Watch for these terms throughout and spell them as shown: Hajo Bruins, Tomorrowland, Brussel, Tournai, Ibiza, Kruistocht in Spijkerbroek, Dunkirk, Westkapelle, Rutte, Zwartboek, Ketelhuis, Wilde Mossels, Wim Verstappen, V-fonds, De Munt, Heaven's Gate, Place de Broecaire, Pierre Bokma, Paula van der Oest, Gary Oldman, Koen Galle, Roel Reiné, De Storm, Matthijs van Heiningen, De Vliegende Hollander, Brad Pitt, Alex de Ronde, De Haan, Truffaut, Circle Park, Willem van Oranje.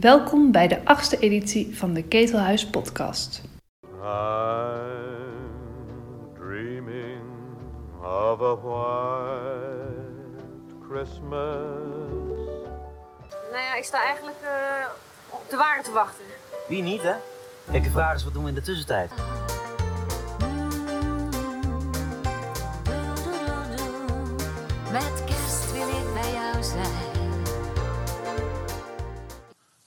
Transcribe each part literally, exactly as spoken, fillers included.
Welkom bij de achtste editie van de Ketelhuis podcast. I'm dreaming of a white Christmas. Nou ja, ik sta eigenlijk uh, op de waarde te wachten. Wie niet, hè? Kijk, de vraag is, wat doen we in de tussentijd? Met kerst wil ik bij jou zijn.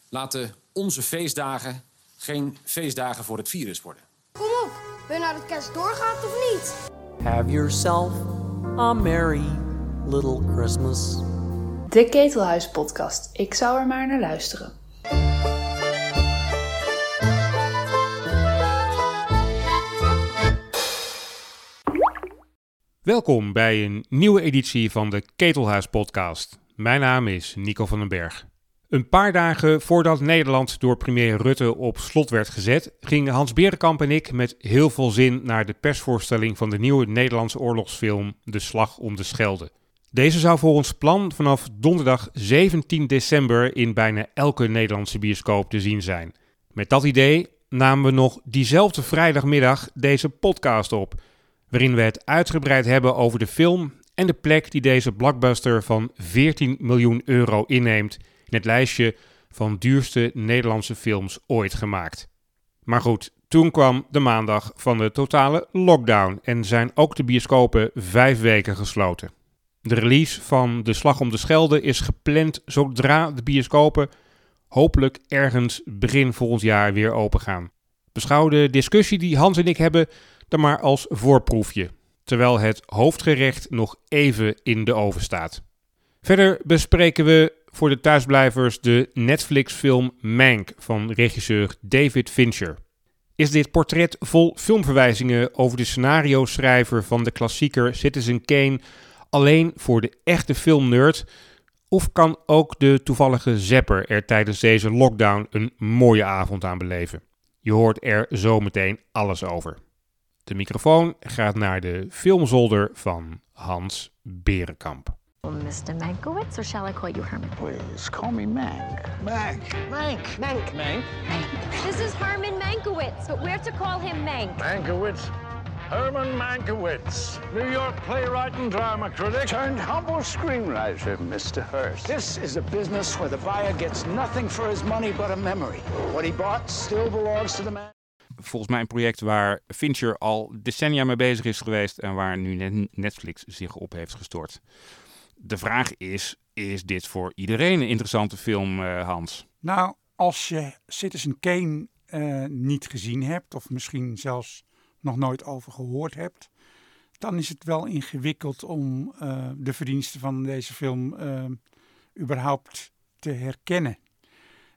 Laten onze feestdagen geen feestdagen voor het virus worden. Kom op, ben je naar de kerst doorgaat of niet? Have yourself a merry little Christmas. De Ketelhuis podcast. Ik zou er maar naar luisteren. Welkom bij een nieuwe editie van de Ketelhuis podcast. Mijn naam is Nico van den Berg. Een paar dagen voordat Nederland door premier Rutte op slot werd gezet, gingen Hans Berenkamp en ik met heel veel zin naar de persvoorstelling van de nieuwe Nederlandse oorlogsfilm De Slag om de Schelde. Deze zou volgens plan vanaf donderdag zeventien december in bijna elke Nederlandse bioscoop te zien zijn. Met dat idee namen we nog diezelfde vrijdagmiddag deze podcast op, waarin we het uitgebreid hebben over de film en de plek die deze blockbuster van veertien miljoen euro inneemt in het lijstje van duurste Nederlandse films ooit gemaakt. Maar goed, toen kwam de maandag van de totale lockdown en zijn ook de bioscopen vijf weken gesloten. De release van De Slag om de Schelde is gepland zodra de bioscopen hopelijk ergens begin volgend jaar weer opengaan. Beschouw de discussie die Hans en ik hebben dan maar als voorproefje, terwijl het hoofdgerecht nog even in de oven staat. Verder bespreken we voor de thuisblijvers de Netflix-film Mank van regisseur David Fincher. Is dit portret vol filmverwijzingen over de scenario-schrijver van de klassieker Citizen Kane alleen voor de echte filmnerd? Of kan ook de toevallige zapper er tijdens deze lockdown een mooie avond aan beleven? Je hoort er zo meteen alles over. De microfoon gaat naar de filmzolder van Hans Berenkamp. mister Mankiewicz, or shall I call you Herman? Please, call me Mank. Mank. Mank. Mank. Mank. Mank. This is Herman Mankiewicz, but we're to call him Mank. Mankiewicz. Herman Mankiewicz, New York playwright and drama critic, turned humble screenwriter, mister Hearst. This is a business where the buyer gets nothing for his money but a memory. What he bought still belongs to the man. Volgens mij een project waar Fincher al decennia mee bezig is geweest en waar nu Netflix zich op heeft gestort. De vraag is, is dit voor iedereen een interessante film, uh, Hans? Nou, als je Citizen Kane uh, niet gezien hebt, of misschien zelfs nog nooit over gehoord hebt, dan is het wel ingewikkeld om uh, de verdiensten van deze film uh, überhaupt te herkennen.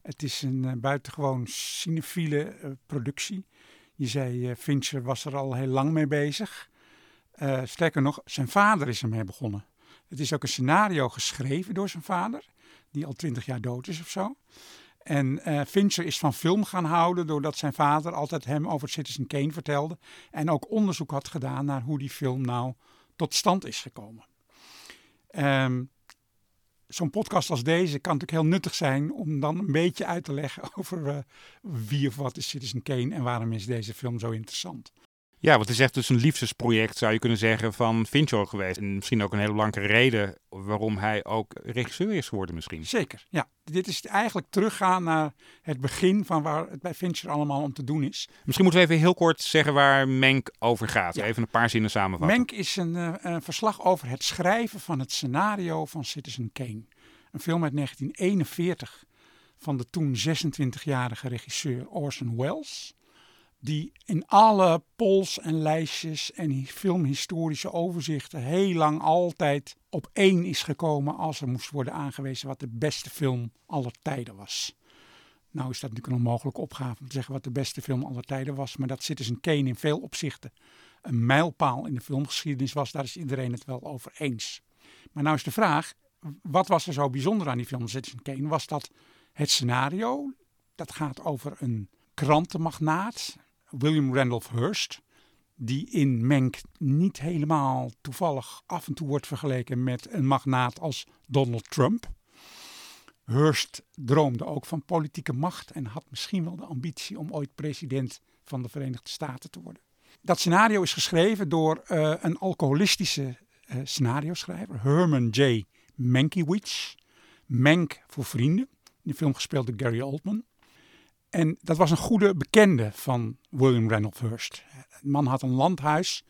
Het is een uh, buitengewoon cinefiele uh, productie. Je zei, uh, Fincher was er al heel lang mee bezig. Uh, sterker nog, zijn vader is ermee begonnen. Het is ook een scenario geschreven door zijn vader, die al twintig jaar dood is of zo. En uh, Fincher is van film gaan houden doordat zijn vader altijd hem over Citizen Kane vertelde. En ook onderzoek had gedaan naar hoe die film nou tot stand is gekomen. Um, zo'n podcast als deze kan natuurlijk heel nuttig zijn om dan een beetje uit te leggen over uh, wie of wat is Citizen Kane en waarom is deze film zo interessant. Ja, want het is echt dus een liefdesproject, zou je kunnen zeggen, van Fincher geweest. En misschien ook een hele belangrijke reden waarom hij ook regisseur is geworden misschien. Zeker, ja. Dit is eigenlijk teruggaan naar het begin van waar het bij Fincher allemaal om te doen is. Misschien moeten we even heel kort zeggen waar Mank over gaat. Ja. Even een paar zinnen samenvatten. Mank is een, uh, een verslag over het schrijven van het scenario van Citizen Kane. Een film uit negentien eenenveertig van de toen zesentwintigjarige regisseur Orson Welles, die in alle polls en lijstjes en filmhistorische overzichten heel lang altijd op één is gekomen als er moest worden aangewezen wat de beste film aller tijden was. Nou is dat natuurlijk een onmogelijke opgave om te zeggen wat de beste film aller tijden was, maar dat Citizen Kane in veel opzichten een mijlpaal in de filmgeschiedenis was, daar is iedereen het wel over eens. Maar nou is de vraag, wat was er zo bijzonder aan die film Citizen Kane? Was dat het scenario? Dat gaat over een krantenmagnaat, William Randolph Hearst, die in Mank niet helemaal toevallig af en toe wordt vergeleken met een magnaat als Donald Trump. Hearst droomde ook van politieke macht en had misschien wel de ambitie om ooit president van de Verenigde Staten te worden. Dat scenario is geschreven door uh, een alcoholistische uh, scenario-schrijver, Herman J. Mankiewicz. Mank voor vrienden, in de film gespeeld door Gary Oldman. En dat was een goede bekende van William Randolph Hearst. De man had een landhuis,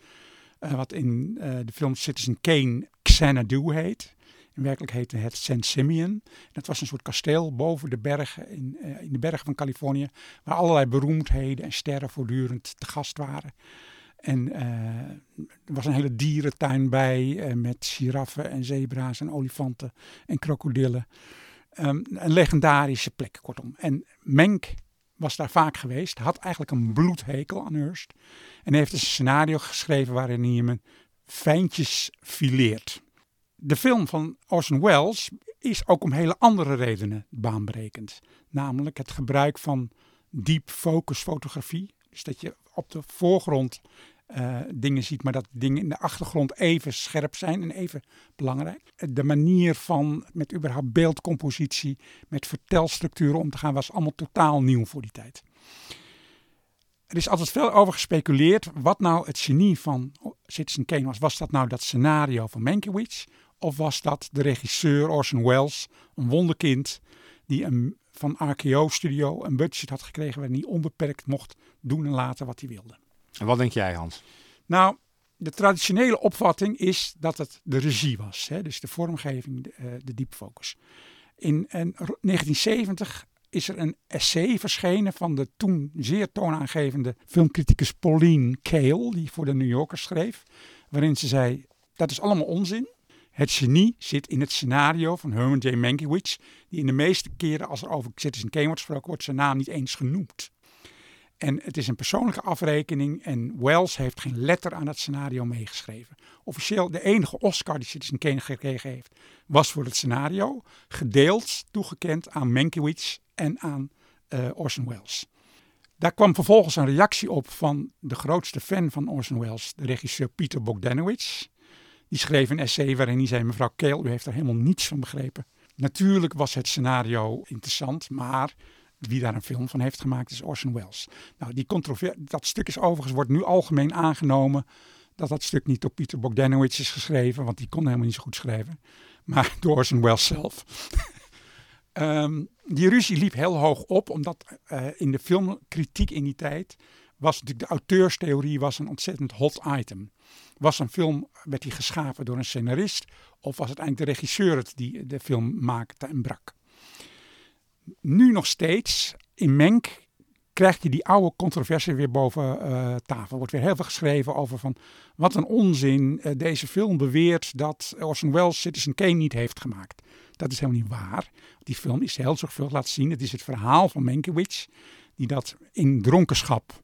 uh, wat in uh, de film Citizen Kane Xanadu heet. In werkelijkheid heette het Saint Simeon. Dat was een soort kasteel boven de bergen, in, uh, in de bergen van Californië, waar allerlei beroemdheden en sterren voortdurend te gast waren. En uh, er was een hele dierentuin bij uh, met giraffen en zebra's en olifanten en krokodillen. Um, een legendarische plek, kortom. En Mank was daar vaak geweest, had eigenlijk een bloedhekel aan Hearst. En heeft een scenario geschreven waarin hij hem fijntjes fileert. De film van Orson Welles is ook om hele andere redenen baanbrekend. Namelijk het gebruik van deep focus fotografie. Dus dat je op de voorgrond uh, dingen ziet, maar dat dingen in de achtergrond even scherp zijn en even belangrijk. De manier van met überhaupt beeldcompositie, met vertelstructuren om te gaan, was allemaal totaal nieuw voor die tijd. Er is altijd veel over gespeculeerd wat nou het genie van Citizen Kane was. Was dat nou dat scenario van Mankiewicz? Of was dat de regisseur Orson Welles, een wonderkind, die een, van R K O Studio een budget had gekregen waarin hij onbeperkt mocht doen en laten wat hij wilde. En wat denk jij, Hans? Nou, de traditionele opvatting is dat het de regie was. Hè? Dus de vormgeving, de, uh, de deep focus. In, in negentien zeventig... is er een essay verschenen van de toen zeer toonaangevende filmcriticus Pauline Kael, die voor de New Yorker schreef, waarin ze zei, dat is allemaal onzin. Het genie zit in het scenario van Herman J. Mankiewicz, die in de meeste keren als er over Citizen Kane wordt gesproken, wordt zijn naam niet eens genoemd. En het is een persoonlijke afrekening en Welles heeft geen letter aan dat scenario meegeschreven. Officieel de enige Oscar die Citizen Kane gekregen heeft, was voor het scenario, gedeeld toegekend aan Mankiewicz en aan uh, Orson Welles. Daar kwam vervolgens een reactie op van de grootste fan van Orson Welles, de regisseur Peter Bogdanovich. Die schreef een essay waarin hij zei, mevrouw Kael, u heeft er helemaal niets van begrepen. Natuurlijk was het scenario interessant, maar wie daar een film van heeft gemaakt is Orson Welles. Nou, die controver- dat stuk is overigens, wordt nu algemeen aangenomen dat dat stuk niet door Peter Bogdanovich is geschreven, want die kon helemaal niet zo goed schrijven, maar door Orson Welles zelf. Um, die ruzie liep heel hoog op, omdat uh, in de filmkritiek in die tijd was natuurlijk de auteurstheorie was een ontzettend hot item. Was een film, werd die geschapen door een scenarist of was het eigenlijk de regisseur het die de film maakte en brak? Nu nog steeds, in Mank krijgt hij die oude controverse weer boven uh, tafel. Er wordt weer heel veel geschreven over van wat een onzin. Uh, deze film beweert dat Orson Welles Citizen Kane niet heeft gemaakt. Dat is helemaal niet waar. Die film is heel zorgvuldig laten zien. Het is het verhaal van Mankiewicz die dat in dronkenschap,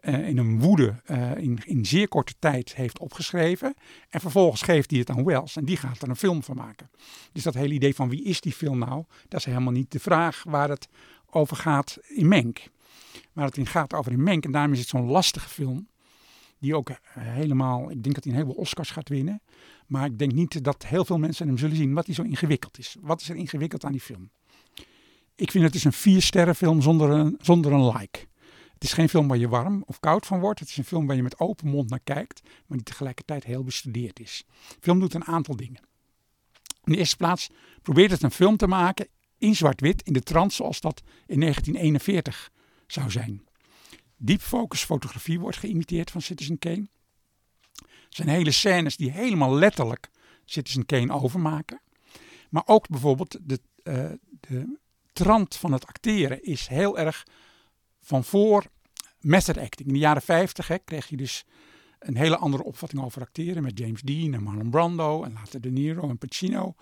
uh, in een woede, uh, in, in zeer korte tijd heeft opgeschreven. En vervolgens geeft hij het aan Welles en die gaat er een film van maken. Dus dat hele idee van wie is die film nou, dat is helemaal niet de vraag waar het over gaat in Mank. Maar het gaat over in Mank en daarom is het zo'n lastige film. Die ook helemaal, ik denk dat hij een heleboel Oscars gaat winnen. Maar ik denk niet dat heel veel mensen hem zullen zien wat hij zo ingewikkeld is. Wat is er ingewikkeld aan die film? Ik vind het is een vier sterren film zonder een, zonder een like. Het is geen film waar je warm of koud van wordt. Het is een film waar je met open mond naar kijkt. Maar die tegelijkertijd heel bestudeerd is. De film doet een aantal dingen. In de eerste plaats probeert het een film te maken in zwart-wit. In de trant zoals dat in negentien eenenveertig zou zijn. Deep focus fotografie wordt geïmiteerd van Citizen Kane. Er zijn hele scènes die helemaal letterlijk Citizen Kane overmaken. Maar ook bijvoorbeeld de, uh, de trant van het acteren is heel erg van voor method acting. In de jaren vijftig hè, kreeg je dus een hele andere opvatting over acteren met James Dean en Marlon Brando en later De Niro en Pacino.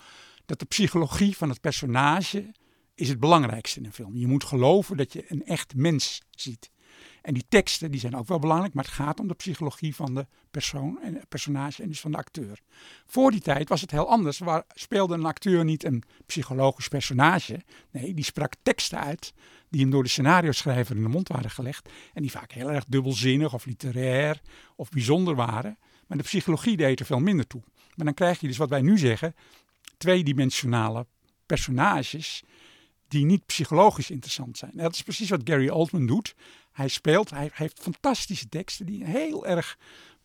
Dat de psychologie van het personage is het belangrijkste in een film. Je moet geloven dat je een echt mens ziet. En die teksten die zijn ook wel belangrijk, maar het gaat om de psychologie van de persoon en personage en dus van de acteur. Voor die tijd was het heel anders. Waar speelde een acteur niet een psychologisch personage? Nee, die sprak teksten uit die hem door de scenario-schrijver in de mond waren gelegd en die vaak heel erg dubbelzinnig of literair of bijzonder waren. Maar de psychologie deed er veel minder toe. Maar dan krijg je dus wat wij nu zeggen, tweedimensionale personages die niet psychologisch interessant zijn. En dat is precies wat Gary Oldman doet. Hij speelt, hij heeft fantastische teksten die heel erg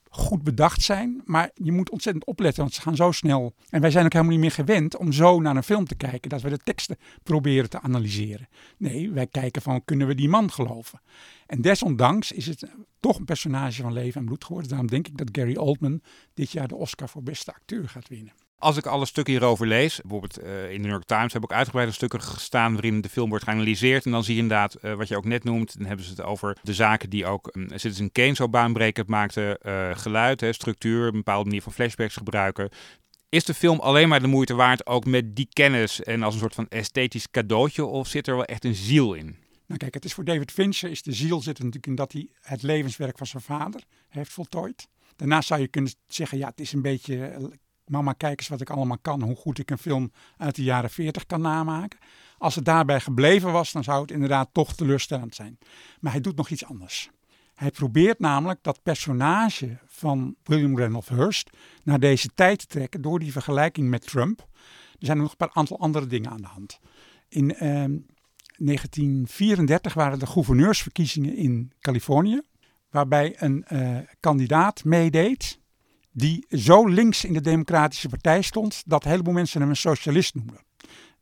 goed bedacht zijn. Maar je moet ontzettend opletten, want ze gaan zo snel. En wij zijn ook helemaal niet meer gewend om zo naar een film te kijken, dat we de teksten proberen te analyseren. Nee, wij kijken van, kunnen we die man geloven? En desondanks is het toch een personage van leven en bloed geworden. Daarom denk ik dat Gary Oldman dit jaar de Oscar voor beste acteur gaat winnen. Als ik alle stukken hierover lees, bijvoorbeeld uh, in de New York Times heb ik ook uitgebreide stukken gestaan waarin de film wordt geanalyseerd. En dan zie je inderdaad, uh, wat je ook net noemt, dan hebben ze het over de zaken die ook um, Citizen Kane zo baanbrekend maakte. Uh, geluid, hè, structuur, een bepaalde manier van flashbacks gebruiken. Is de film alleen maar de moeite waard, ook met die kennis en als een soort van esthetisch cadeautje, of zit er wel echt een ziel in? Nou kijk, het is voor David Fincher, is de ziel zit natuurlijk in dat hij het levenswerk van zijn vader heeft voltooid. Daarnaast zou je kunnen zeggen, ja, het is een beetje... Mama, kijk eens wat ik allemaal kan, hoe goed ik een film uit de jaren veertig kan namaken. Als het daarbij gebleven was, dan zou het inderdaad toch teleurstellend zijn. Maar hij doet nog iets anders. Hij probeert namelijk dat personage van William Randolph Hearst naar deze tijd te trekken door die vergelijking met Trump. Er zijn nog een paar aantal andere dingen aan de hand. In eh, negentien vierendertig waren de gouverneursverkiezingen in Californië, waarbij een eh, kandidaat meedeed die zo links in de Democratische Partij stond dat een heleboel mensen hem een socialist noemden.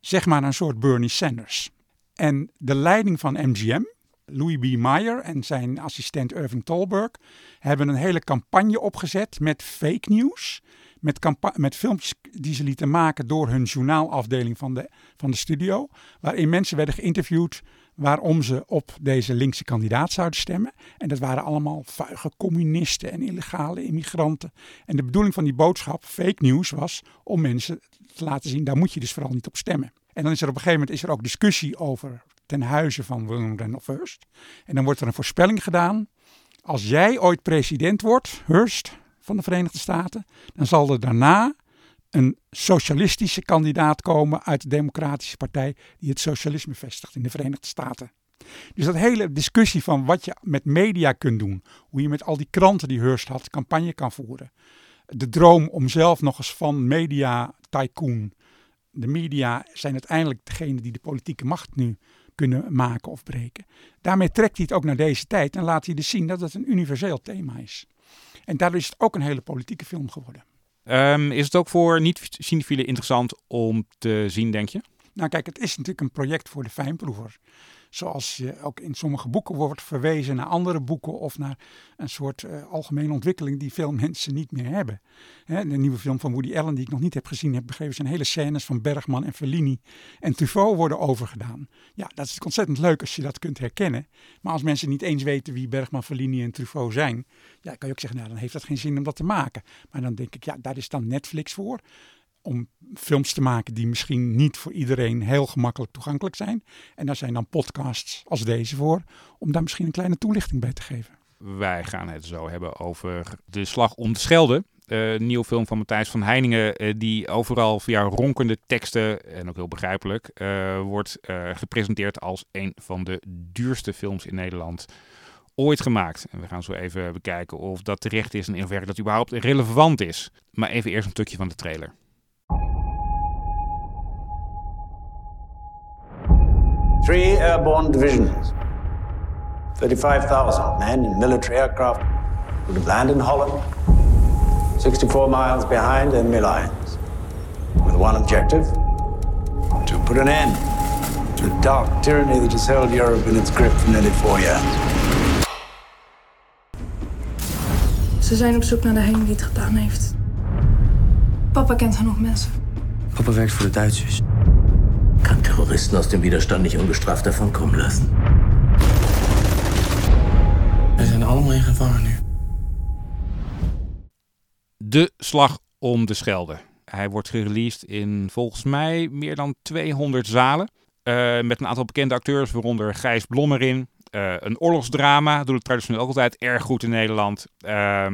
Zeg maar een soort Bernie Sanders. En de leiding van M G M, Louis B. Mayer en zijn assistent Irving Thalberg, hebben een hele campagne opgezet met fake news, met, campa- met filmpjes die ze lieten maken door hun journaalafdeling van de, van de studio, waarin mensen werden geïnterviewd waarom ze op deze linkse kandidaat zouden stemmen. En dat waren allemaal vuige communisten en illegale immigranten. En de bedoeling van die boodschap, fake news, was om mensen te laten zien, daar moet je dus vooral niet op stemmen. En dan is er op een gegeven moment is er ook discussie over ten huize van William Randolph Hearst. En dan wordt er een voorspelling gedaan. Als jij ooit president wordt, Hearst van de Verenigde Staten, dan zal er daarna een socialistische kandidaat komen uit de Democratische Partij die het socialisme vestigt in de Verenigde Staten. Dus dat hele discussie van wat je met media kunt doen, hoe je met al die kranten die Hearst had campagne kan voeren, de droom om zelf nog eens van media tycoon, de media zijn uiteindelijk degene die de politieke macht nu kunnen maken of breken. Daarmee trekt hij het ook naar deze tijd en laat hij dus zien dat het een universeel thema is. En daardoor is het ook een hele politieke film geworden. Um, is het ook voor niet-cinefielen interessant om te zien, denk je? Nou kijk, het is natuurlijk een project voor de fijnproever. Zoals je ook in sommige boeken wordt verwezen naar andere boeken of naar een soort uh, algemene ontwikkeling die veel mensen niet meer hebben. Hè, de nieuwe film van Woody Allen die ik nog niet heb gezien heb begrepen, zijn hele scènes van Bergman en Fellini en Truffaut worden overgedaan. Ja, dat is ontzettend leuk als je dat kunt herkennen. Maar als mensen niet eens weten wie Bergman, Fellini en Truffaut zijn, ja, kan je ook zeggen, nou dan heeft dat geen zin om dat te maken. Maar dan denk ik, ja, daar is dan Netflix voor. Om films te maken die misschien niet voor iedereen heel gemakkelijk toegankelijk zijn. En daar zijn dan podcasts als deze voor, om daar misschien een kleine toelichting bij te geven. Wij gaan het zo hebben over De Slag om de Schelde. Een uh, nieuwe film van Matthijs van Heiningen, uh, die overal via ronkende teksten, en ook heel begrijpelijk, uh, wordt uh, gepresenteerd als een van de duurste films in Nederland ooit gemaakt. En we gaan zo even bekijken of dat terecht is en in hoeverre dat überhaupt relevant is. Maar even eerst een stukje van de trailer. Three airborne divisions, thirty-five thousand men in military aircraft would have landed in Holland, sixty-four miles behind enemy lines, with one objective, to put an end to the dark tyranny that has held Europe in its grip for nearly four years. Ze zijn op zoek naar degene die het gedaan heeft. Papa kent genoeg mensen. Papa werkt voor de Duitsers. Kann Terroristen aus dem Widerstand nicht ungestraft davonkommen lassen. We zijn allemaal in gevangen nu. De Slag om de Schelde. Hij wordt gereleased in volgens mij meer dan tweehonderd zalen. Uh, met een aantal bekende acteurs, waaronder Gijs Blom erin. Uh, een oorlogsdrama, doet het traditioneel ook altijd erg goed in Nederland. Uh,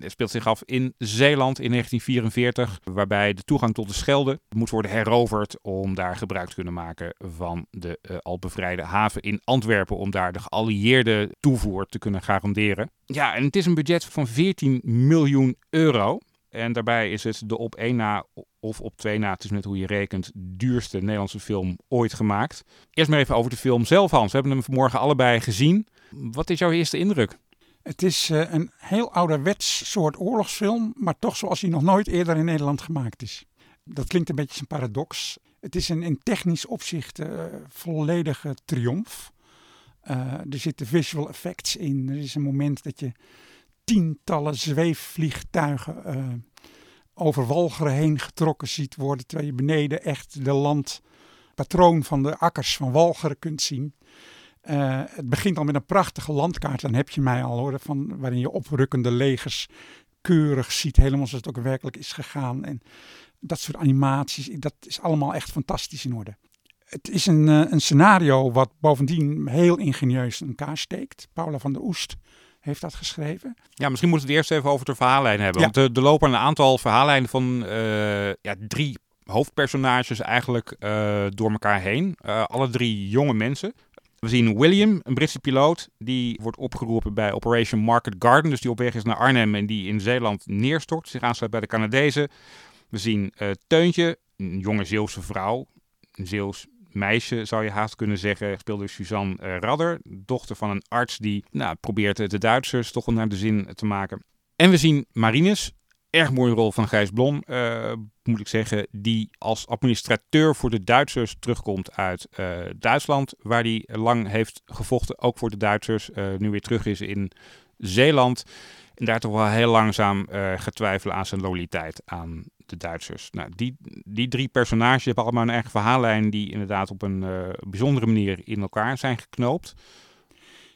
het speelt zich af in Zeeland in negentien vierenveertig, waarbij de toegang tot de Schelde moet worden heroverd om daar gebruik te kunnen maken van de uh, al bevrijde haven in Antwerpen, om daar de geallieerde toevoer te kunnen garanderen. Ja, en het is een budget van veertien miljoen euro. En daarbij is het de op één na of op twee na, het is net hoe je rekent, duurste Nederlandse film ooit gemaakt. Eerst maar even over de film zelf, Hans. We hebben hem vanmorgen allebei gezien. Wat is jouw eerste indruk? Het is uh, een heel ouderwets soort oorlogsfilm, maar toch zoals hij nog nooit eerder in Nederland gemaakt is. Dat klinkt een beetje als een paradox. Het is een in technisch opzicht uh, volledige triomf. Uh, er zitten visual effects in. Er is een moment dat je tientallen zweefvliegtuigen uh, over Walcheren heen getrokken ziet worden, terwijl je beneden echt de landpatroon van de akkers van Walcheren kunt zien. Uh, het begint al met een prachtige landkaart, dan heb je mij al hoor, van, waarin je oprukkende legers keurig ziet, helemaal zoals het ook werkelijk is gegaan. En dat soort animaties, dat is allemaal echt fantastisch in orde. Het is een, uh, een scenario wat bovendien heel ingenieus in elkaar steekt. Paula van der Oest heeft dat geschreven. Ja, misschien moeten we het eerst even over de verhaallijnen hebben. Ja. Want er lopen een aantal verhaallijnen van uh, ja, drie hoofdpersonages eigenlijk uh, door elkaar heen. Uh, alle drie jonge mensen. We zien William, een Britse piloot, die wordt opgeroepen bij Operation Market Garden. Dus die op weg is naar Arnhem en die in Zeeland neerstort. Zich aansluit bij de Canadezen. We zien uh, Teuntje, een jonge Zeeuwse vrouw. Een Zeeuws meisje zou je haast kunnen zeggen. Gespeeld door Suzanne uh, Radder, dochter van een arts die nou, probeert de Duitsers toch wel naar de zin te maken. En we zien Marinus, erg mooie rol van Gijs Blom, uh, moet ik zeggen, die als administrateur voor de Duitsers terugkomt uit uh, Duitsland, waar hij lang heeft gevochten, ook voor de Duitsers, uh, nu weer terug is in Zeeland. En daar toch wel heel langzaam uh, gaat twijfelen aan zijn loyaliteit aan de Duitsers. Nou, die, die drie personages hebben allemaal een eigen verhaallijn die inderdaad op een uh, bijzondere manier in elkaar zijn geknoopt.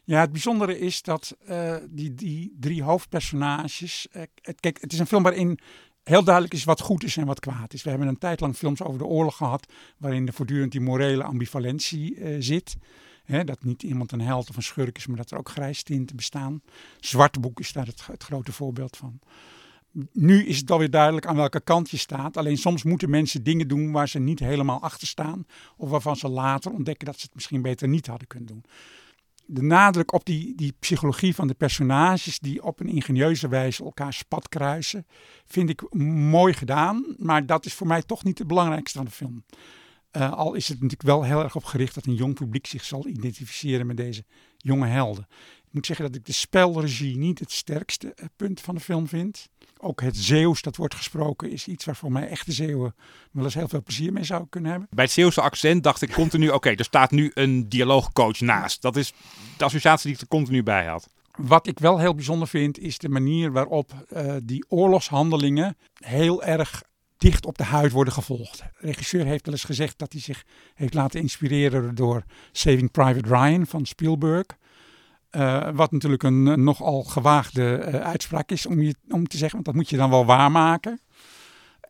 Ja, het bijzondere is dat uh, die, die drie hoofdpersonages... Uh, het, kijk, het is een film waarin heel duidelijk is wat goed is en wat kwaad is. We hebben een tijd lang films over de oorlog gehad waarin er voortdurend die morele ambivalentie uh, zit. He, dat niet iemand een held of een schurk is, maar dat er ook grijstinten bestaan. Zwartboek is daar het, het grote voorbeeld van. Nu is het alweer duidelijk aan welke kant je staat. Alleen soms moeten mensen dingen doen waar ze niet helemaal achter staan. Of waarvan ze later ontdekken dat ze het misschien beter niet hadden kunnen doen. De nadruk op die, die psychologie van de personages die op een ingenieuze wijze elkaar spat kruisen, vind ik mooi gedaan. Maar dat is voor mij toch niet het belangrijkste aan de film. Uh, al is het natuurlijk wel heel erg op gericht dat een jong publiek zich zal identificeren met deze jonge helden. Ik moet zeggen dat ik de spelregie niet het sterkste uh, punt van de film vind. Ook het Zeeuws dat wordt gesproken is iets waar voor mij echte Zeeuwen wel eens heel veel plezier mee zouden kunnen hebben. Bij het Zeeuwse accent dacht ik continu, oké, okay, er staat nu een dialoogcoach naast. Dat is de associatie die ik er continu bij had. Wat ik wel heel bijzonder vind is de manier waarop uh, die oorlogshandelingen heel erg dicht op de huid worden gevolgd. De regisseur heeft wel eens gezegd dat hij zich heeft laten inspireren door Saving Private Ryan van Spielberg. Uh, wat natuurlijk een, een nogal gewaagde uh, uitspraak is om, je, om te zeggen, want dat moet je dan wel waarmaken.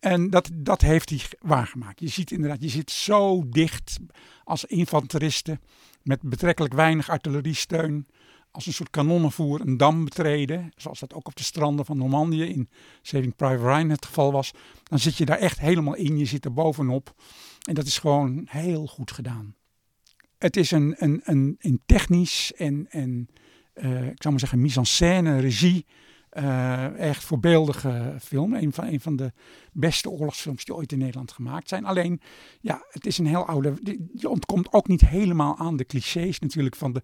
En dat, dat heeft hij waargemaakt. Je ziet inderdaad, je zit zo dicht als infanteristen met betrekkelijk weinig artilleriesteun, als een soort kanonnenvoer een dam betreden, zoals dat ook op de stranden van Normandië in Saving Private Ryan het geval was, dan zit je daar echt helemaal in, je zit er bovenop. En dat is gewoon heel goed gedaan. Het is een, een, een, een technisch en, en uh, ik zou maar zeggen, mise-en-scène, regie, uh, echt voorbeeldige film. Een van, een van de beste oorlogsfilms die ooit in Nederland gemaakt zijn. Alleen, ja, het is een heel oude... Je ontkomt ook niet helemaal aan de clichés natuurlijk van de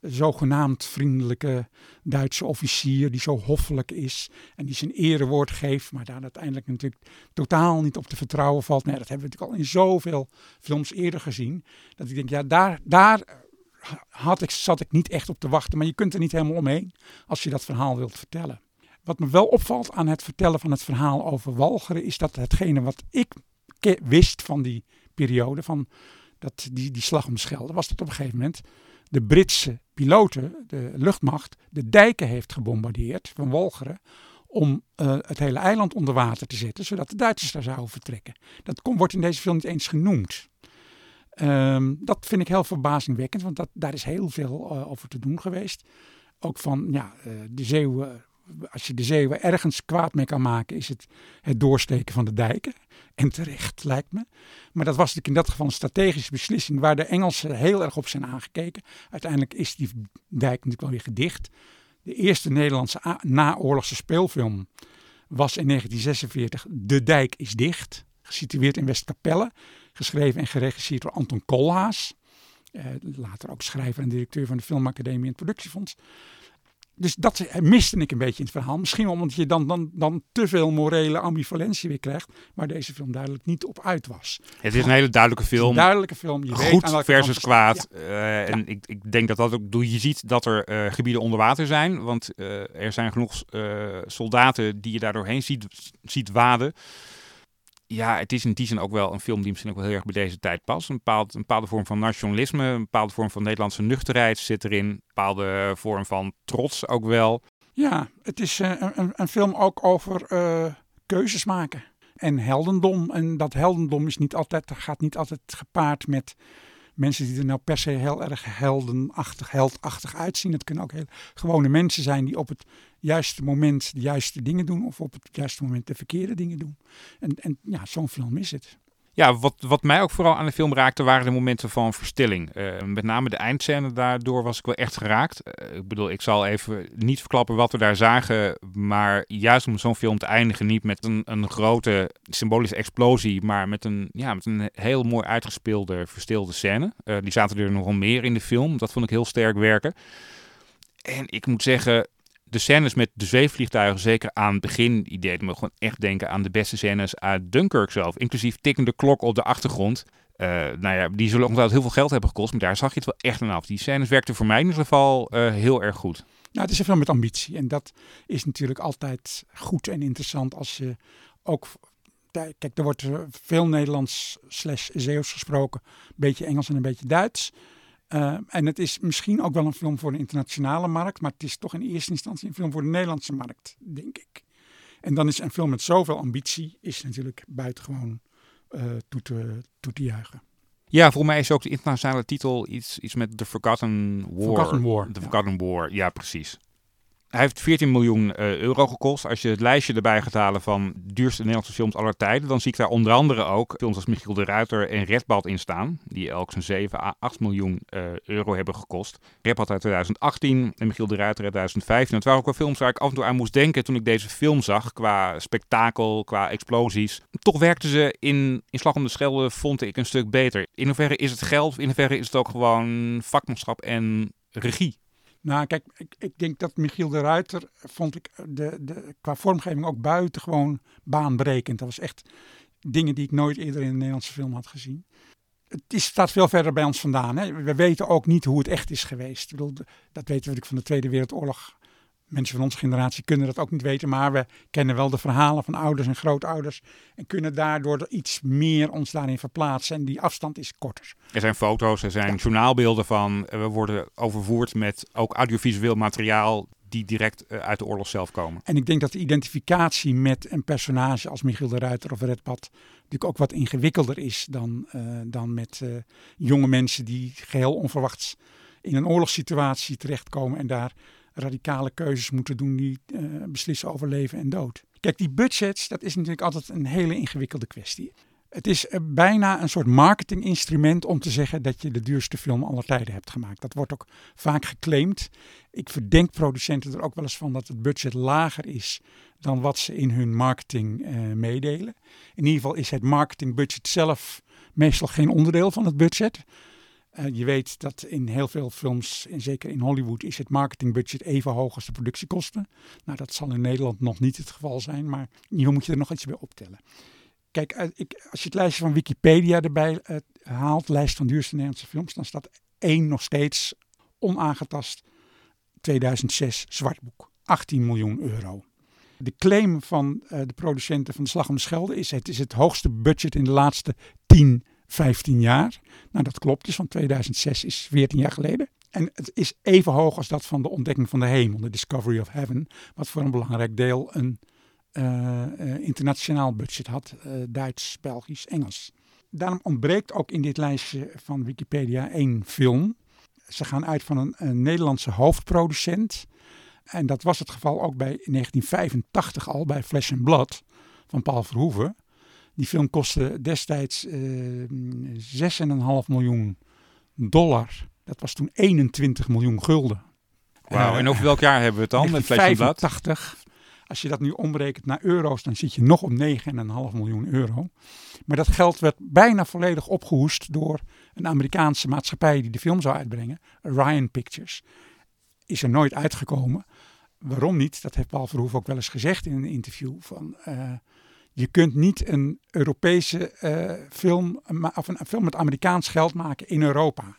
zogenaamd vriendelijke Duitse officier die zo hoffelijk is en die zijn erewoord geeft, maar daar uiteindelijk natuurlijk totaal niet op te vertrouwen valt. Nee, dat hebben we natuurlijk al in zoveel films eerder gezien. Dat ik denk, ja, daar, daar had ik, zat ik niet echt op te wachten, maar je kunt er niet helemaal omheen als je dat verhaal wilt vertellen. Wat me wel opvalt aan het vertellen van het verhaal over Walcheren is dat hetgene wat ik ke- wist van die periode, van dat, die, die slag om de Schelde, was dat op een gegeven moment de Britse piloten, de luchtmacht, de dijken heeft gebombardeerd van Walcheren om uh, het hele eiland onder water te zetten, zodat de Duitsers daar zouden vertrekken. Dat kon, wordt in deze film niet eens genoemd. Um, dat vind ik heel verbazingwekkend, want dat, daar is heel veel uh, over te doen geweest. Ook van, ja, uh, de Zeeuwen, als je de Zeeuwen ergens kwaad mee kan maken, is het het doorsteken van de dijken. En terecht, lijkt me. Maar dat was natuurlijk in dat geval een strategische beslissing waar de Engelsen heel erg op zijn aangekeken. Uiteindelijk is die dijk natuurlijk wel weer gedicht. De eerste Nederlandse a- naoorlogse speelfilm was in negentien zesenveertig De Dijk is Dicht, gesitueerd in Westkapelle, geschreven en geregisseerd door Anton Koolhaas. Uh, later ook schrijver en directeur van de Filmacademie en het Productiefonds. Dus dat miste ik een beetje in het verhaal. Misschien omdat je dan, dan, dan te veel morele ambivalentie weer krijgt, waar deze film duidelijk niet op uit was. Het is een hele duidelijke film. Een duidelijke film. Je goed weet versus kwaad. Ja. Uh, ja. En ik, ik denk dat dat ook doet. Je ziet dat er uh, gebieden onder water zijn, want uh, er zijn genoeg uh, soldaten die je daar doorheen ziet, ziet waden. Ja, het is in die zin ook wel een film die misschien ook wel heel erg bij deze tijd past. Een, bepaald, een bepaalde vorm van nationalisme, een bepaalde vorm van Nederlandse nuchterheid zit erin. Een bepaalde vorm van trots ook wel. Ja, het is uh, een, een film ook over uh, keuzes maken en heldendom. En dat heldendom is niet altijd, gaat niet altijd gepaard met mensen die er nou per se heel erg heldenachtig, heldachtig uitzien. Het kunnen ook heel gewone mensen zijn die op het juiste moment de juiste dingen doen of op het juiste moment de verkeerde dingen doen. En, en ja, zo'n film is het. Ja, wat, wat mij ook vooral aan de film raakte waren de momenten van verstilling. Uh, met name de eindscène, daardoor was ik wel echt geraakt. Uh, ik bedoel, ik zal even niet verklappen wat we daar zagen, maar juist om zo'n film te eindigen niet met een, een grote symbolische explosie, maar met een, ja, met een heel mooi uitgespeelde, verstilde scène. Uh, die zaten er nogal meer in de film, dat vond ik heel sterk werken. En ik moet zeggen, de scènes met de zweefvliegtuigen, zeker aan het begin, die deed me gewoon echt denken aan de beste scènes uit Dunkirk zelf. Inclusief tikkende klok op de achtergrond. Uh, nou ja, die zullen ongetwijfeld heel veel geld hebben gekost, maar daar zag je het wel echt aan af. Die scènes werkten voor mij in ieder geval uh, heel erg goed. Nou, het is een film met ambitie. En dat is natuurlijk altijd goed en interessant als je ook... Kijk, er wordt veel Nederlands slash Zeeuws gesproken. Een beetje Engels en een beetje Duits. Uh, en het is misschien ook wel een film voor de internationale markt, maar het is toch in eerste instantie een film voor de Nederlandse markt, denk ik. En dan is een film met zoveel ambitie, is natuurlijk buitengewoon uh, toe, te, toe te juichen. Ja, volgens mij is ook de internationale titel iets, iets met The Forgotten War. Forgotten War. The Forgotten ja. War, ja precies. Hij heeft veertien miljoen uh, euro gekost. Als je het lijstje erbij gaat halen van duurste Nederlandse films aller tijden, dan zie ik daar onder andere ook films als Michiel de Ruiter en Redbald in staan, die elk zo'n zeven à acht miljoen uh, euro hebben gekost. Redbald uit twintig achttien en Michiel de Ruiter uit twintig vijftien. Het waren ook wel films waar ik af en toe aan moest denken toen ik deze film zag, qua spektakel, qua explosies. Toch werkten ze in, in Slag om de Schelde, vond ik, een stuk beter. In hoeverre is het geld, in hoeverre is het ook gewoon vakmanschap en regie? Nou, kijk, ik, ik denk dat Michiel de Ruiter, vond ik de, de, qua vormgeving ook buitengewoon baanbrekend. Dat was echt dingen die ik nooit eerder in een Nederlandse film had gezien. Het is, staat veel verder bij ons vandaan. Hè? We weten ook niet hoe het echt is geweest. Ik bedoel, dat weten we natuurlijk van de Tweede Wereldoorlog. Mensen van onze generatie kunnen dat ook niet weten, maar we kennen wel de verhalen van ouders en grootouders en kunnen daardoor iets meer ons daarin verplaatsen en die afstand is korter. Er zijn foto's, er zijn ja. journaalbeelden van, we worden overvoerd met ook audiovisueel materiaal die direct uit de oorlog zelf komen. En ik denk dat de identificatie met een personage als Michiel de Ruiter of Redbald natuurlijk ook wat ingewikkelder is dan, uh, dan met uh, jonge mensen die geheel onverwachts in een oorlogssituatie terechtkomen en daar radicale keuzes moeten doen die uh, beslissen over leven en dood. Kijk, die budgets, dat is natuurlijk altijd een hele ingewikkelde kwestie. Het is uh, bijna een soort marketinginstrument om te zeggen dat je de duurste film aller tijden hebt gemaakt. Dat wordt ook vaak geclaimd. Ik verdenk producenten er ook wel eens van dat het budget lager is dan wat ze in hun marketing uh, meedelen. In ieder geval is het marketingbudget zelf meestal geen onderdeel van het budget. Uh, je weet dat in heel veel films, en zeker in Hollywood, is het marketingbudget even hoog als de productiekosten. Nou, dat zal in Nederland nog niet het geval zijn, maar hier moet je er nog iets bij optellen. Kijk, uh, ik, als je het lijstje van Wikipedia erbij uh, haalt, lijst van duurste Nederlandse films, dan staat één nog steeds onaangetast, tweeduizend zes, Zwartboek, achttien miljoen euro. De claim van uh, de producenten van De Slag om de Schelde is, het is het hoogste budget in de laatste tien vijftien jaar. Nou, dat klopt dus, van tweeduizend zes is veertien jaar geleden. En het is even hoog als dat van De Ontdekking van de Hemel, de Discovery of Heaven, wat voor een belangrijk deel een uh, internationaal budget had, uh, Duits, Belgisch, Engels. Daarom ontbreekt ook in dit lijstje van Wikipedia één film. Ze gaan uit van een, een Nederlandse hoofdproducent. En dat was het geval ook bij negentien vijfentachtig al, bij Flesh and Blood van Paul Verhoeven. Die film kostte destijds uh, zes komma vijf miljoen dollar. Dat was toen eenentwintig miljoen gulden. Wauw, uh, en over welk jaar hebben we het dan? negentien vijfentachtig. Als je dat nu omrekent naar euro's, dan zit je nog op negen komma vijf miljoen euro. Maar dat geld werd bijna volledig opgehoest door een Amerikaanse maatschappij die de film zou uitbrengen. Ryan Pictures. Is er nooit uitgekomen. Waarom niet? Dat heeft Paul Verhoeven ook wel eens gezegd in een interview. Van, uh, je kunt niet een Europese uh, film, of een film met Amerikaans geld maken in Europa.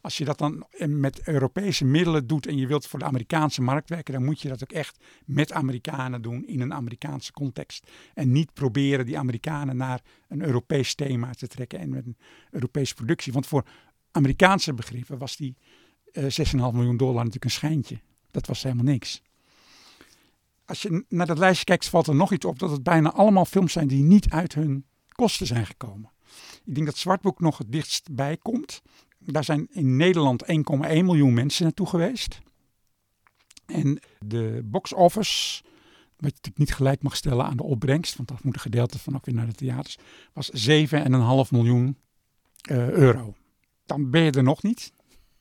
Als je dat dan met Europese middelen doet en je wilt voor de Amerikaanse markt werken, dan moet je dat ook echt met Amerikanen doen in een Amerikaanse context. En niet proberen die Amerikanen naar een Europees thema te trekken en met een Europese productie. Want voor Amerikaanse begrippen was die uh, zes komma vijf miljoen dollar natuurlijk een schijntje. Dat was helemaal niks. Als je naar dat lijstje kijkt, valt er nog iets op, dat het bijna allemaal films zijn die niet uit hun kosten zijn gekomen. Ik denk dat Zwartboek nog het dichtst bij komt. Daar zijn in Nederland één komma één miljoen mensen naartoe geweest. En de box office, wat je natuurlijk niet gelijk mag stellen aan de opbrengst, want dat moet een gedeelte van ook weer naar de theaters, was zeven komma vijf miljoen uh, euro. Dan ben je er nog niet.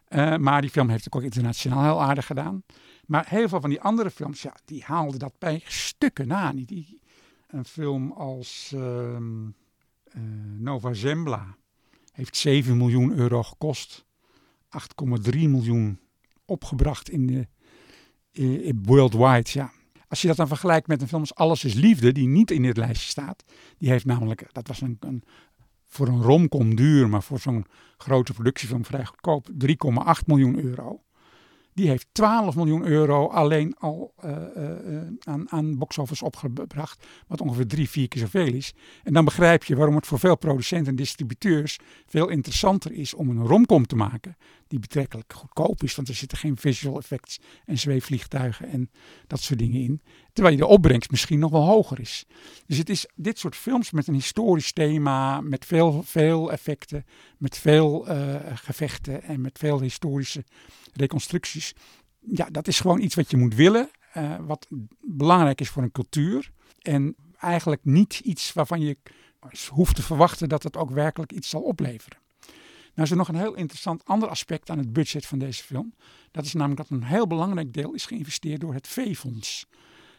Uh, maar die film heeft ook internationaal heel aardig gedaan. Maar heel veel van die andere films, ja, die haalden dat bij stukken na. Niet. Die, een film als uh, uh, Nova Zembla heeft zeven miljoen euro gekost. acht komma drie miljoen opgebracht in de in, in worldwide. Ja. Als je dat dan vergelijkt met een film als Alles is Liefde, die niet in dit lijstje staat. Die heeft namelijk, dat was een, een voor een romcom duur, maar voor zo'n grote productiefilm vrij goedkoop, drie komma acht miljoen euro. Die heeft twaalf miljoen euro alleen al uh, uh, aan, aan box-office opgebracht, wat ongeveer drie, vier keer zoveel is. En dan begrijp je waarom het voor veel producenten en distributeurs veel interessanter is om een romcom te maken, die betrekkelijk goedkoop is, want er zitten geen visual effects en zweefvliegtuigen en dat soort dingen in. Terwijl je de opbrengst misschien nog wel hoger is. Dus het is dit soort films met een historisch thema, met veel, veel effecten, met veel uh, gevechten en met veel historische reconstructies. Ja, dat is gewoon iets wat je moet willen, uh, wat belangrijk is voor een cultuur. En eigenlijk niet iets waarvan je hoeft te verwachten dat het ook werkelijk iets zal opleveren. Nou is er nog een heel interessant ander aspect aan het budget van deze film. Dat is namelijk dat een heel belangrijk deel is geïnvesteerd door het V-fonds.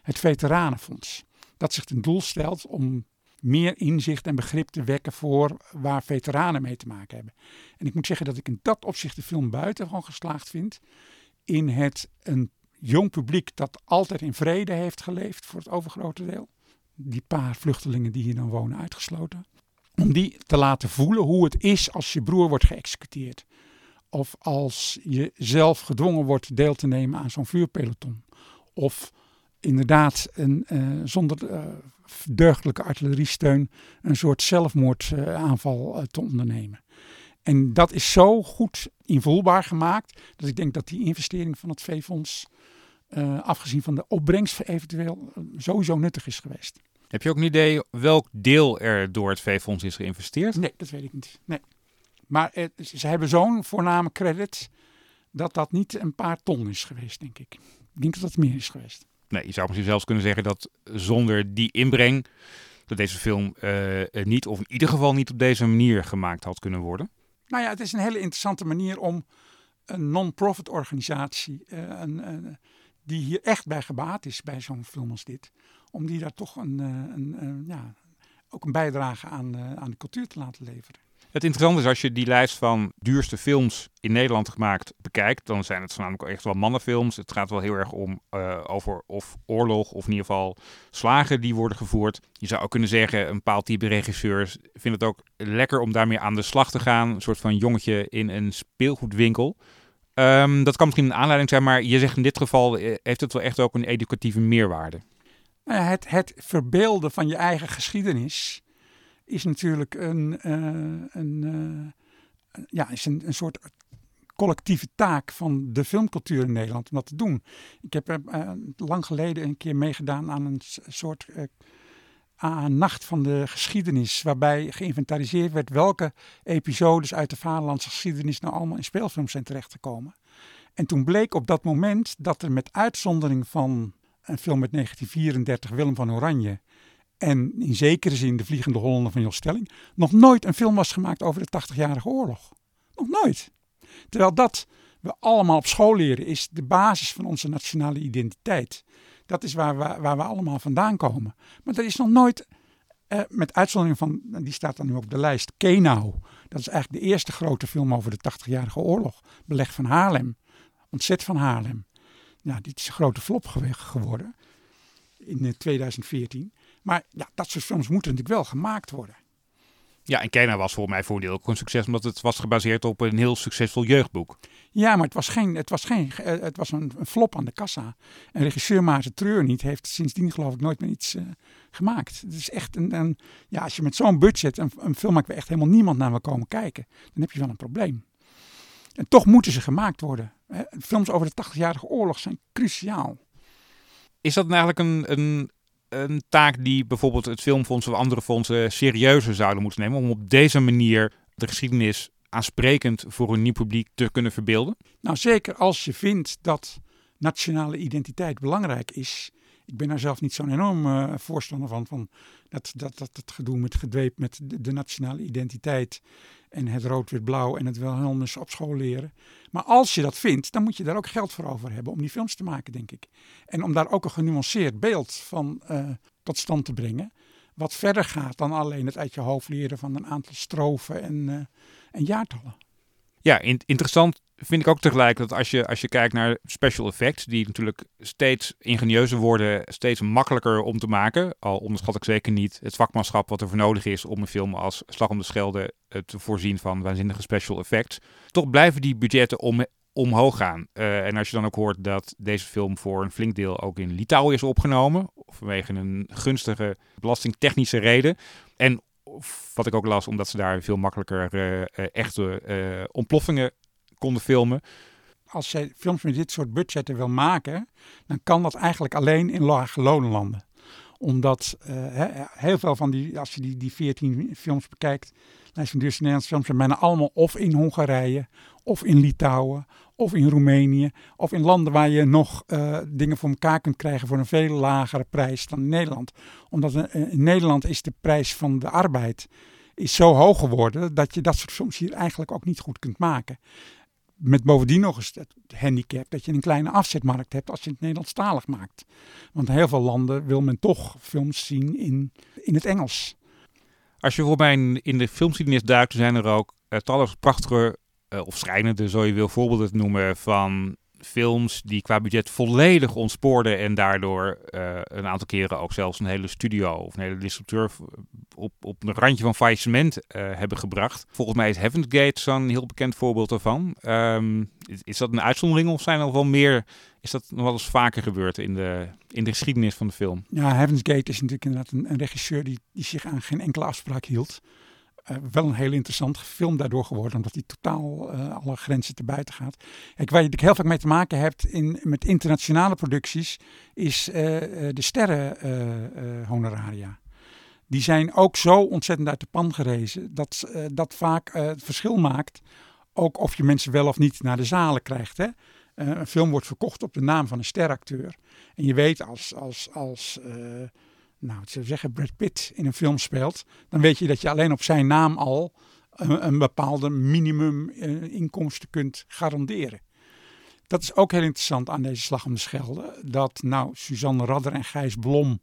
Het Veteranenfonds. Dat zich ten doel stelt om meer inzicht en begrip te wekken voor waar veteranen mee te maken hebben. En ik moet zeggen dat ik in dat opzicht de film buitengewoon geslaagd vind. In het een jong publiek dat altijd in vrede heeft geleefd voor het overgrote deel. Die paar vluchtelingen die hier dan wonen uitgesloten. Om die te laten voelen hoe het is als je broer wordt geëxecuteerd. Of als je zelf gedwongen wordt deel te nemen aan zo'n vuurpeloton. Of inderdaad een, uh, zonder uh, deugdelijke artilleriesteun een soort zelfmoordaanval uh, te ondernemen. En dat is zo goed invoelbaar gemaakt dat ik denk dat die investering van het V-fonds, uh, afgezien van de opbrengst eventueel, uh, sowieso nuttig is geweest. Heb je ook een idee welk deel er door het V-fonds is geïnvesteerd? Nee, dat weet ik niet. Nee. Maar uh, ze hebben zo'n voorname credit dat dat niet een paar ton is geweest, denk ik. Ik denk dat dat meer is geweest. Nee, je zou misschien zelfs kunnen zeggen dat zonder die inbreng dat deze film uh, niet, of in ieder geval niet op deze manier gemaakt had kunnen worden. Nou ja, het is een hele interessante manier om een non-profit organisatie, uh, een, uh, die hier echt bij gebaat is bij zo'n film als dit, om die daar toch een, uh, een, uh, ja, ook een bijdrage aan, uh, aan de cultuur te laten leveren. Het interessante is, als je die lijst van duurste films in Nederland gemaakt bekijkt, dan zijn het voornamelijk echt wel mannenfilms. Het gaat wel heel erg om uh, over of oorlog of in ieder geval slagen die worden gevoerd. Je zou ook kunnen zeggen, een bepaald type regisseurs vindt het ook lekker om daarmee aan de slag te gaan. Een soort van jongetje in een speelgoedwinkel. Um, dat kan misschien een aanleiding zijn, maar je zegt in dit geval uh, heeft het wel echt ook een educatieve meerwaarde. Uh, het, het verbeelden van je eigen geschiedenis is natuurlijk een, uh, een, uh, ja, is een, een soort collectieve taak van de filmcultuur in Nederland om dat te doen. Ik heb uh, lang geleden een keer meegedaan aan een soort uh, aan een nacht van de geschiedenis, waarbij geïnventariseerd werd welke episodes uit de vaderlandse geschiedenis nou allemaal in speelfilms zijn terechtgekomen. En toen bleek op dat moment dat er met uitzondering van een film uit negentien vierendertig, Willem van Oranje, en in zekere zin De Vliegende Hollander van Jos Stelling, nog nooit een film was gemaakt over de tachtigjarige oorlog. Nog nooit. Terwijl dat we allemaal op school leren is de basis van onze nationale identiteit. Dat is waar we, waar we allemaal vandaan komen. Maar er is nog nooit, eh, met uitzondering van, die staat dan nu op de lijst, Kenau. Dat is eigenlijk de eerste grote film over de tachtigjarige oorlog. Beleg van Haarlem. Ontzet van Haarlem. Ja, dit is een grote flop ge- geworden in tweeduizend veertien. Maar ja, dat soort films moeten natuurlijk wel gemaakt worden. Ja, en Kenau was voor mijn voordeel ook een succes, omdat het was gebaseerd op een heel succesvol jeugdboek. Ja, maar het was, geen, het was, geen, het was een, een flop aan de kassa. En regisseur Maarten Treurniet heeft sindsdien geloof ik nooit meer iets uh, gemaakt. Het is echt een, een, ja, als je met zo'n budget een, een film maakt waar echt helemaal niemand naar wil komen kijken, dan heb je wel een probleem. En toch moeten ze gemaakt worden. Films over de tachtigjarige oorlog zijn cruciaal. Is dat nou eigenlijk een... een... een taak die bijvoorbeeld het Filmfonds of andere fondsen serieuzer zouden moeten nemen om op deze manier de geschiedenis aansprekend voor een nieuw publiek te kunnen verbeelden? Nou, zeker als je vindt dat nationale identiteit belangrijk is. Ik ben daar zelf niet zo'n enorm uh, voorstander van, van dat, dat, dat het gedoe met gedweep met de, de nationale identiteit en het rood-wit-blauw en het Wilhelmus op school leren. Maar als je dat vindt, dan moet je daar ook geld voor over hebben om die films te maken, denk ik. En om daar ook een genuanceerd beeld van uh, tot stand te brengen, wat verder gaat dan alleen het uit je hoofd leren van een aantal strofen en, uh, en jaartallen. Ja, in- interessant. Vind ik ook tegelijk dat als je, als je kijkt naar special effects, die natuurlijk steeds ingenieuzer worden, steeds makkelijker om te maken. Al onderschat ik zeker niet het vakmanschap wat er voor nodig is om een film als Slag om de Schelde te voorzien van waanzinnige special effects. Toch blijven die budgetten om, omhoog gaan. Uh, en als je dan ook hoort dat deze film voor een flink deel ook in Litouwen is opgenomen, vanwege een gunstige belastingtechnische reden. En wat ik ook las, omdat ze daar veel makkelijker uh, echte uh, ontploffingen konden filmen. Als jij films met dit soort budgetten wil maken, dan kan dat eigenlijk alleen in lage lonenlanden. Omdat uh, he, heel veel van die, als je die, die veertien films bekijkt, lijst van duurste Nederlandse films, zijn bijna allemaal of in Hongarije, of in Litouwen, of in Roemenië, of in landen waar je nog uh, dingen voor elkaar kunt krijgen voor een veel lagere prijs dan in Nederland. Omdat uh, in Nederland is de prijs van de arbeid is zo hoog geworden dat je dat soort films hier eigenlijk ook niet goed kunt maken. Met bovendien nog eens het handicap dat je een kleine afzetmarkt hebt als je het Nederlandstalig maakt. Want in heel veel landen wil men toch films zien in, in het Engels. Als je voorbij in de filmgeschiedenis duikt, zijn er ook uh, talloze prachtige uh, of schrijnende, zo je wil, voorbeelden te noemen van films die qua budget volledig ontspoorden en daardoor uh, een aantal keren ook zelfs een hele studio of een hele distributeur op, op een randje van faillissement uh, hebben gebracht. Volgens mij is Heaven's Gate zo'n heel bekend voorbeeld daarvan. Um, is, is dat een uitzondering of zijn er wel meer? Is dat nog wel eens vaker gebeurd in de, in de geschiedenis van de film? Ja, Heaven's Gate is natuurlijk inderdaad een, een regisseur die, die zich aan geen enkele afspraak hield. Uh, wel een heel interessant film daardoor geworden, omdat hij totaal uh, alle grenzen te buiten gaat. Kijk, waar je heel vaak mee te maken hebt in, met internationale producties, is uh, de sterrenhonoraria. Uh, uh, Die zijn ook zo ontzettend uit de pan gerezen, dat uh, dat vaak uh, het verschil maakt, ook of je mensen wel of niet naar de zalen krijgt, hè? Uh, een film wordt verkocht op de naam van een steracteur. En je weet als... als, als uh, Nou, wat zou ik zeggen, Brad Pitt in een film speelt, dan weet je dat je alleen op zijn naam al een, een bepaalde minimum uh, inkomsten kunt garanderen. Dat is ook heel interessant aan deze Slag om de Schelde. Dat nou Suzanne Radder en Gijs Blom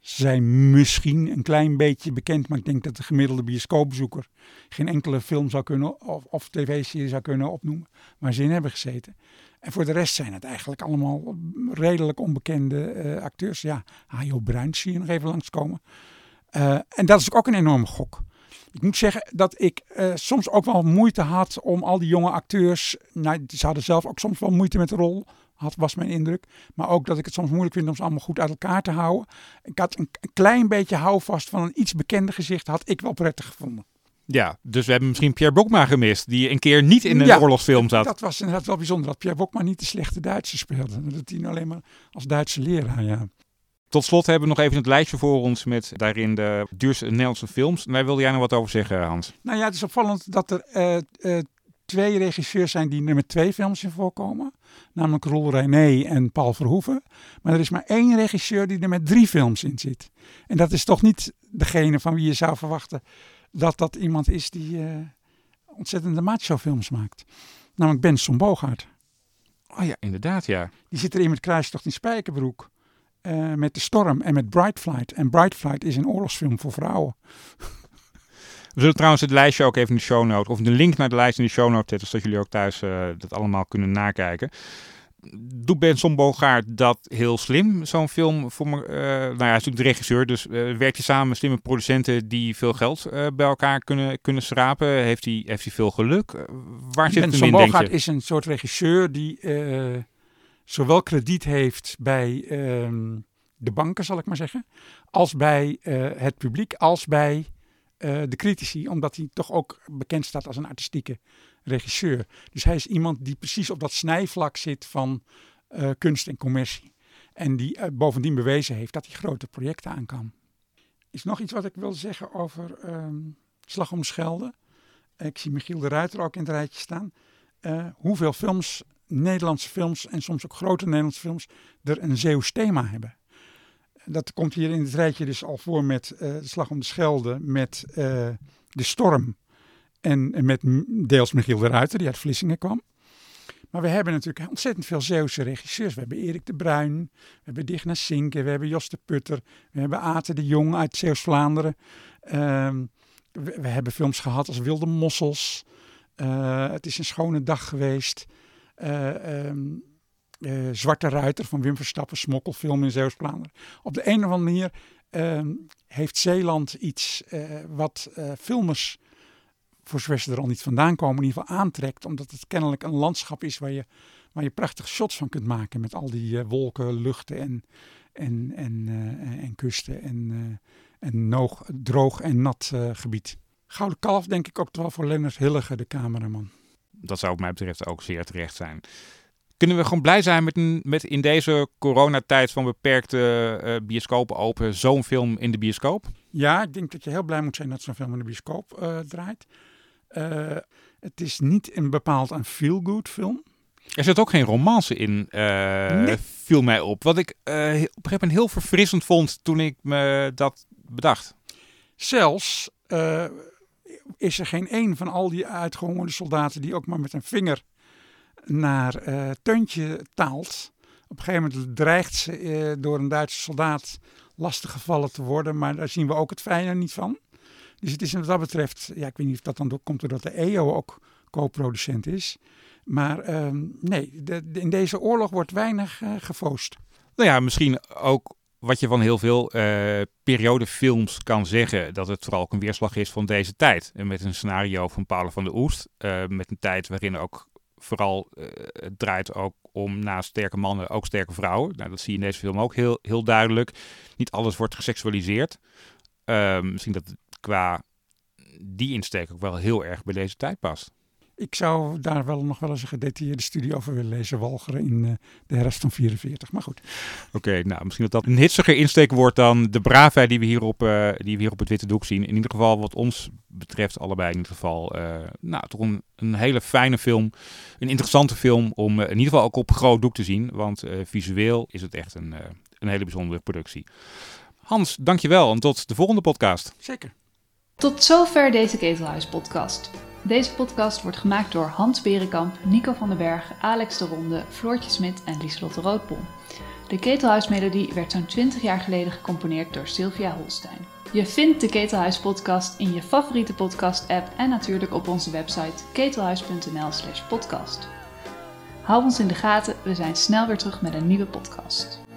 zijn misschien een klein beetje bekend, maar ik denk dat de gemiddelde bioscoopbezoeker geen enkele film zou kunnen of, of tv-serie zou kunnen opnoemen waar ze in hebben gezeten. En voor de rest zijn het eigenlijk allemaal redelijk onbekende uh, acteurs. Ja, Hajo Bruins zie je nog even langskomen. Uh, en dat is ook een enorme gok. Ik moet zeggen dat ik uh, soms ook wel moeite had om al die jonge acteurs... Nou, ze hadden zelf ook soms wel moeite met de rol, had, was mijn indruk. Maar ook dat ik het soms moeilijk vind om ze allemaal goed uit elkaar te houden. Ik had een, een klein beetje houvast van een iets bekender gezicht, had ik wel prettig gevonden. Ja, dus we hebben misschien Pierre Bokma gemist, die een keer niet in een ja, oorlogsfilm zat. Dat was inderdaad wel bijzonder, dat Pierre Bokma niet de slechte Duitser speelde. Dat hij alleen maar als Duitse leraar, ja. Tot slot hebben we nog even het lijstje voor ons met daarin de duurste Nederlandse films. En daar wilde jij nog wat over zeggen, Hans. Nou ja, het is opvallend dat er uh, uh, twee regisseurs zijn die nummer twee films in voorkomen. Namelijk Roel Reiné en Paul Verhoeven. Maar er is maar één regisseur die er met drie films in zit. En dat is toch niet degene van wie je zou verwachten dat dat iemand is die uh, ontzettende macho-films maakt. Namelijk Ben Sombogaart. Oh ja, inderdaad, ja. Die zit erin met Kruistocht in Spijkerbroek. uh, met De Storm en met Bright Flight. En Bright Flight is een oorlogsfilm voor vrouwen. We zullen trouwens het lijstje ook even in de show notes, of de link naar de lijst in de show notes zetten, zodat jullie ook thuis uh, dat allemaal kunnen nakijken. Doet Ben Sombogaart dat heel slim, zo'n film? Voor me, uh, nou ja, hij is natuurlijk de regisseur, dus uh, werkt hij samen met slimme producenten die veel geld uh, bij elkaar kunnen, kunnen schrapen? Heeft hij, heeft hij veel geluk? Uh, waar zit Ben Sombogaart is een soort regisseur die uh, zowel krediet heeft bij uh, de banken, zal ik maar zeggen, als bij uh, het publiek, als bij uh, de critici, omdat hij toch ook bekend staat als een artistieke regisseur. Dus hij is iemand die precies op dat snijvlak zit van uh, kunst en commercie. En die uh, bovendien bewezen heeft dat hij grote projecten aan kan. Is nog iets wat ik wil zeggen over um, Slag om de Schelde. Ik zie Michiel de Ruiter ook in het rijtje staan. Uh, hoeveel films, Nederlandse films en soms ook grote Nederlandse films, er een Zeeuws thema hebben. Dat komt hier in het rijtje dus al voor met uh, Slag om de Schelde, met uh, De Storm. En met deels Michiel de Ruiter, die uit Vlissingen kwam. Maar we hebben natuurlijk ontzettend veel Zeeuwse regisseurs. We hebben Erik de Bruin, we hebben Digna Sinken, we hebben Jos de Putter. We hebben Ate de Jong uit Zeeuws-Vlaanderen. Um, we, we hebben films gehad als Wilde Mossels. Uh, het is een schone dag geweest. Uh, um, uh, Zwarte Ruiter van Wim Verstappen, smokkelfilm in Zeeuws-Vlaanderen. Op de een of andere manier um, heeft Zeeland iets uh, wat uh, filmers, voor zover ze er al niet vandaan komen, in ieder geval aantrekt. Omdat het kennelijk een landschap is waar je, waar je prachtige shots van kunt maken. Met al die uh, wolken, luchten en, en, en, uh, en kusten en, uh, en noog, droog en nat uh, gebied. Gouden kalf denk ik ook wel voor Lennart Hillige, de cameraman. Dat zou wat mij betreft ook zeer terecht zijn. Kunnen we gewoon blij zijn met, een, met in deze coronatijd van beperkte uh, bioscopen open zo'n film in de bioscoop? Ja, ik denk dat je heel blij moet zijn dat zo'n film in de bioscoop uh, draait. Uh, het is niet een bepaald een feel-good film. Er zit ook geen romance in, uh, nee. viel mij op. Wat ik uh, op een gegeven moment heel verfrissend vond toen ik me dat bedacht. Zelfs uh, is er geen één van al die uitgehongerde soldaten die ook maar met een vinger naar uh, Teuntje taalt. Op een gegeven moment dreigt ze uh, door een Duitse soldaat lastiggevallen te worden. Maar daar zien we ook het fijne niet van. Dus het is wat dat betreft, ja, ik weet niet of dat dan komt doordat de E O ook co-producent is. Maar um, nee, de, de, in deze oorlog wordt weinig uh, gefoost. Nou ja, misschien ook wat je van heel veel uh, periodefilms kan zeggen. Dat het vooral ook een weerslag is van deze tijd. En met een scenario van Paula van der Oest. Uh, met een tijd waarin ook vooral uh, het draait ook om naast sterke mannen ook sterke vrouwen. Nou, dat zie je in deze film ook heel, heel duidelijk. Niet alles wordt geseksualiseerd. Uh, misschien dat qua die insteek ook wel heel erg bij deze tijd past. Ik zou daar wel nog wel eens een gedetailleerde studie over willen lezen. Walcheren in uh, de herfst van vierenveertig, maar goed. Oké, okay, nou misschien dat dat een hitsiger insteek wordt dan de braafheid die we hier op, uh, die we hier op het witte doek zien. In ieder geval wat ons betreft allebei in ieder geval. Uh, nou, toch een, een hele fijne film. Een interessante film om uh, in ieder geval ook op groot doek te zien. Want uh, visueel is het echt een, uh, een hele bijzondere productie. Hans, dankjewel en tot de volgende podcast. Zeker. Tot zover deze Ketelhuis-podcast. Deze podcast wordt gemaakt door Hans Berenkamp, Nico van den Berg, Alex de Ronde, Floortje Smit en Lieselotte Roodbom. De Ketelhuis-melodie werd zo'n twintig jaar geleden gecomponeerd door Sylvia Holstein. Je vindt de Ketelhuis-podcast in je favoriete podcast-app en natuurlijk op onze website ketelhuis.nl slash podcast. Hou ons in de gaten, we zijn snel weer terug met een nieuwe podcast.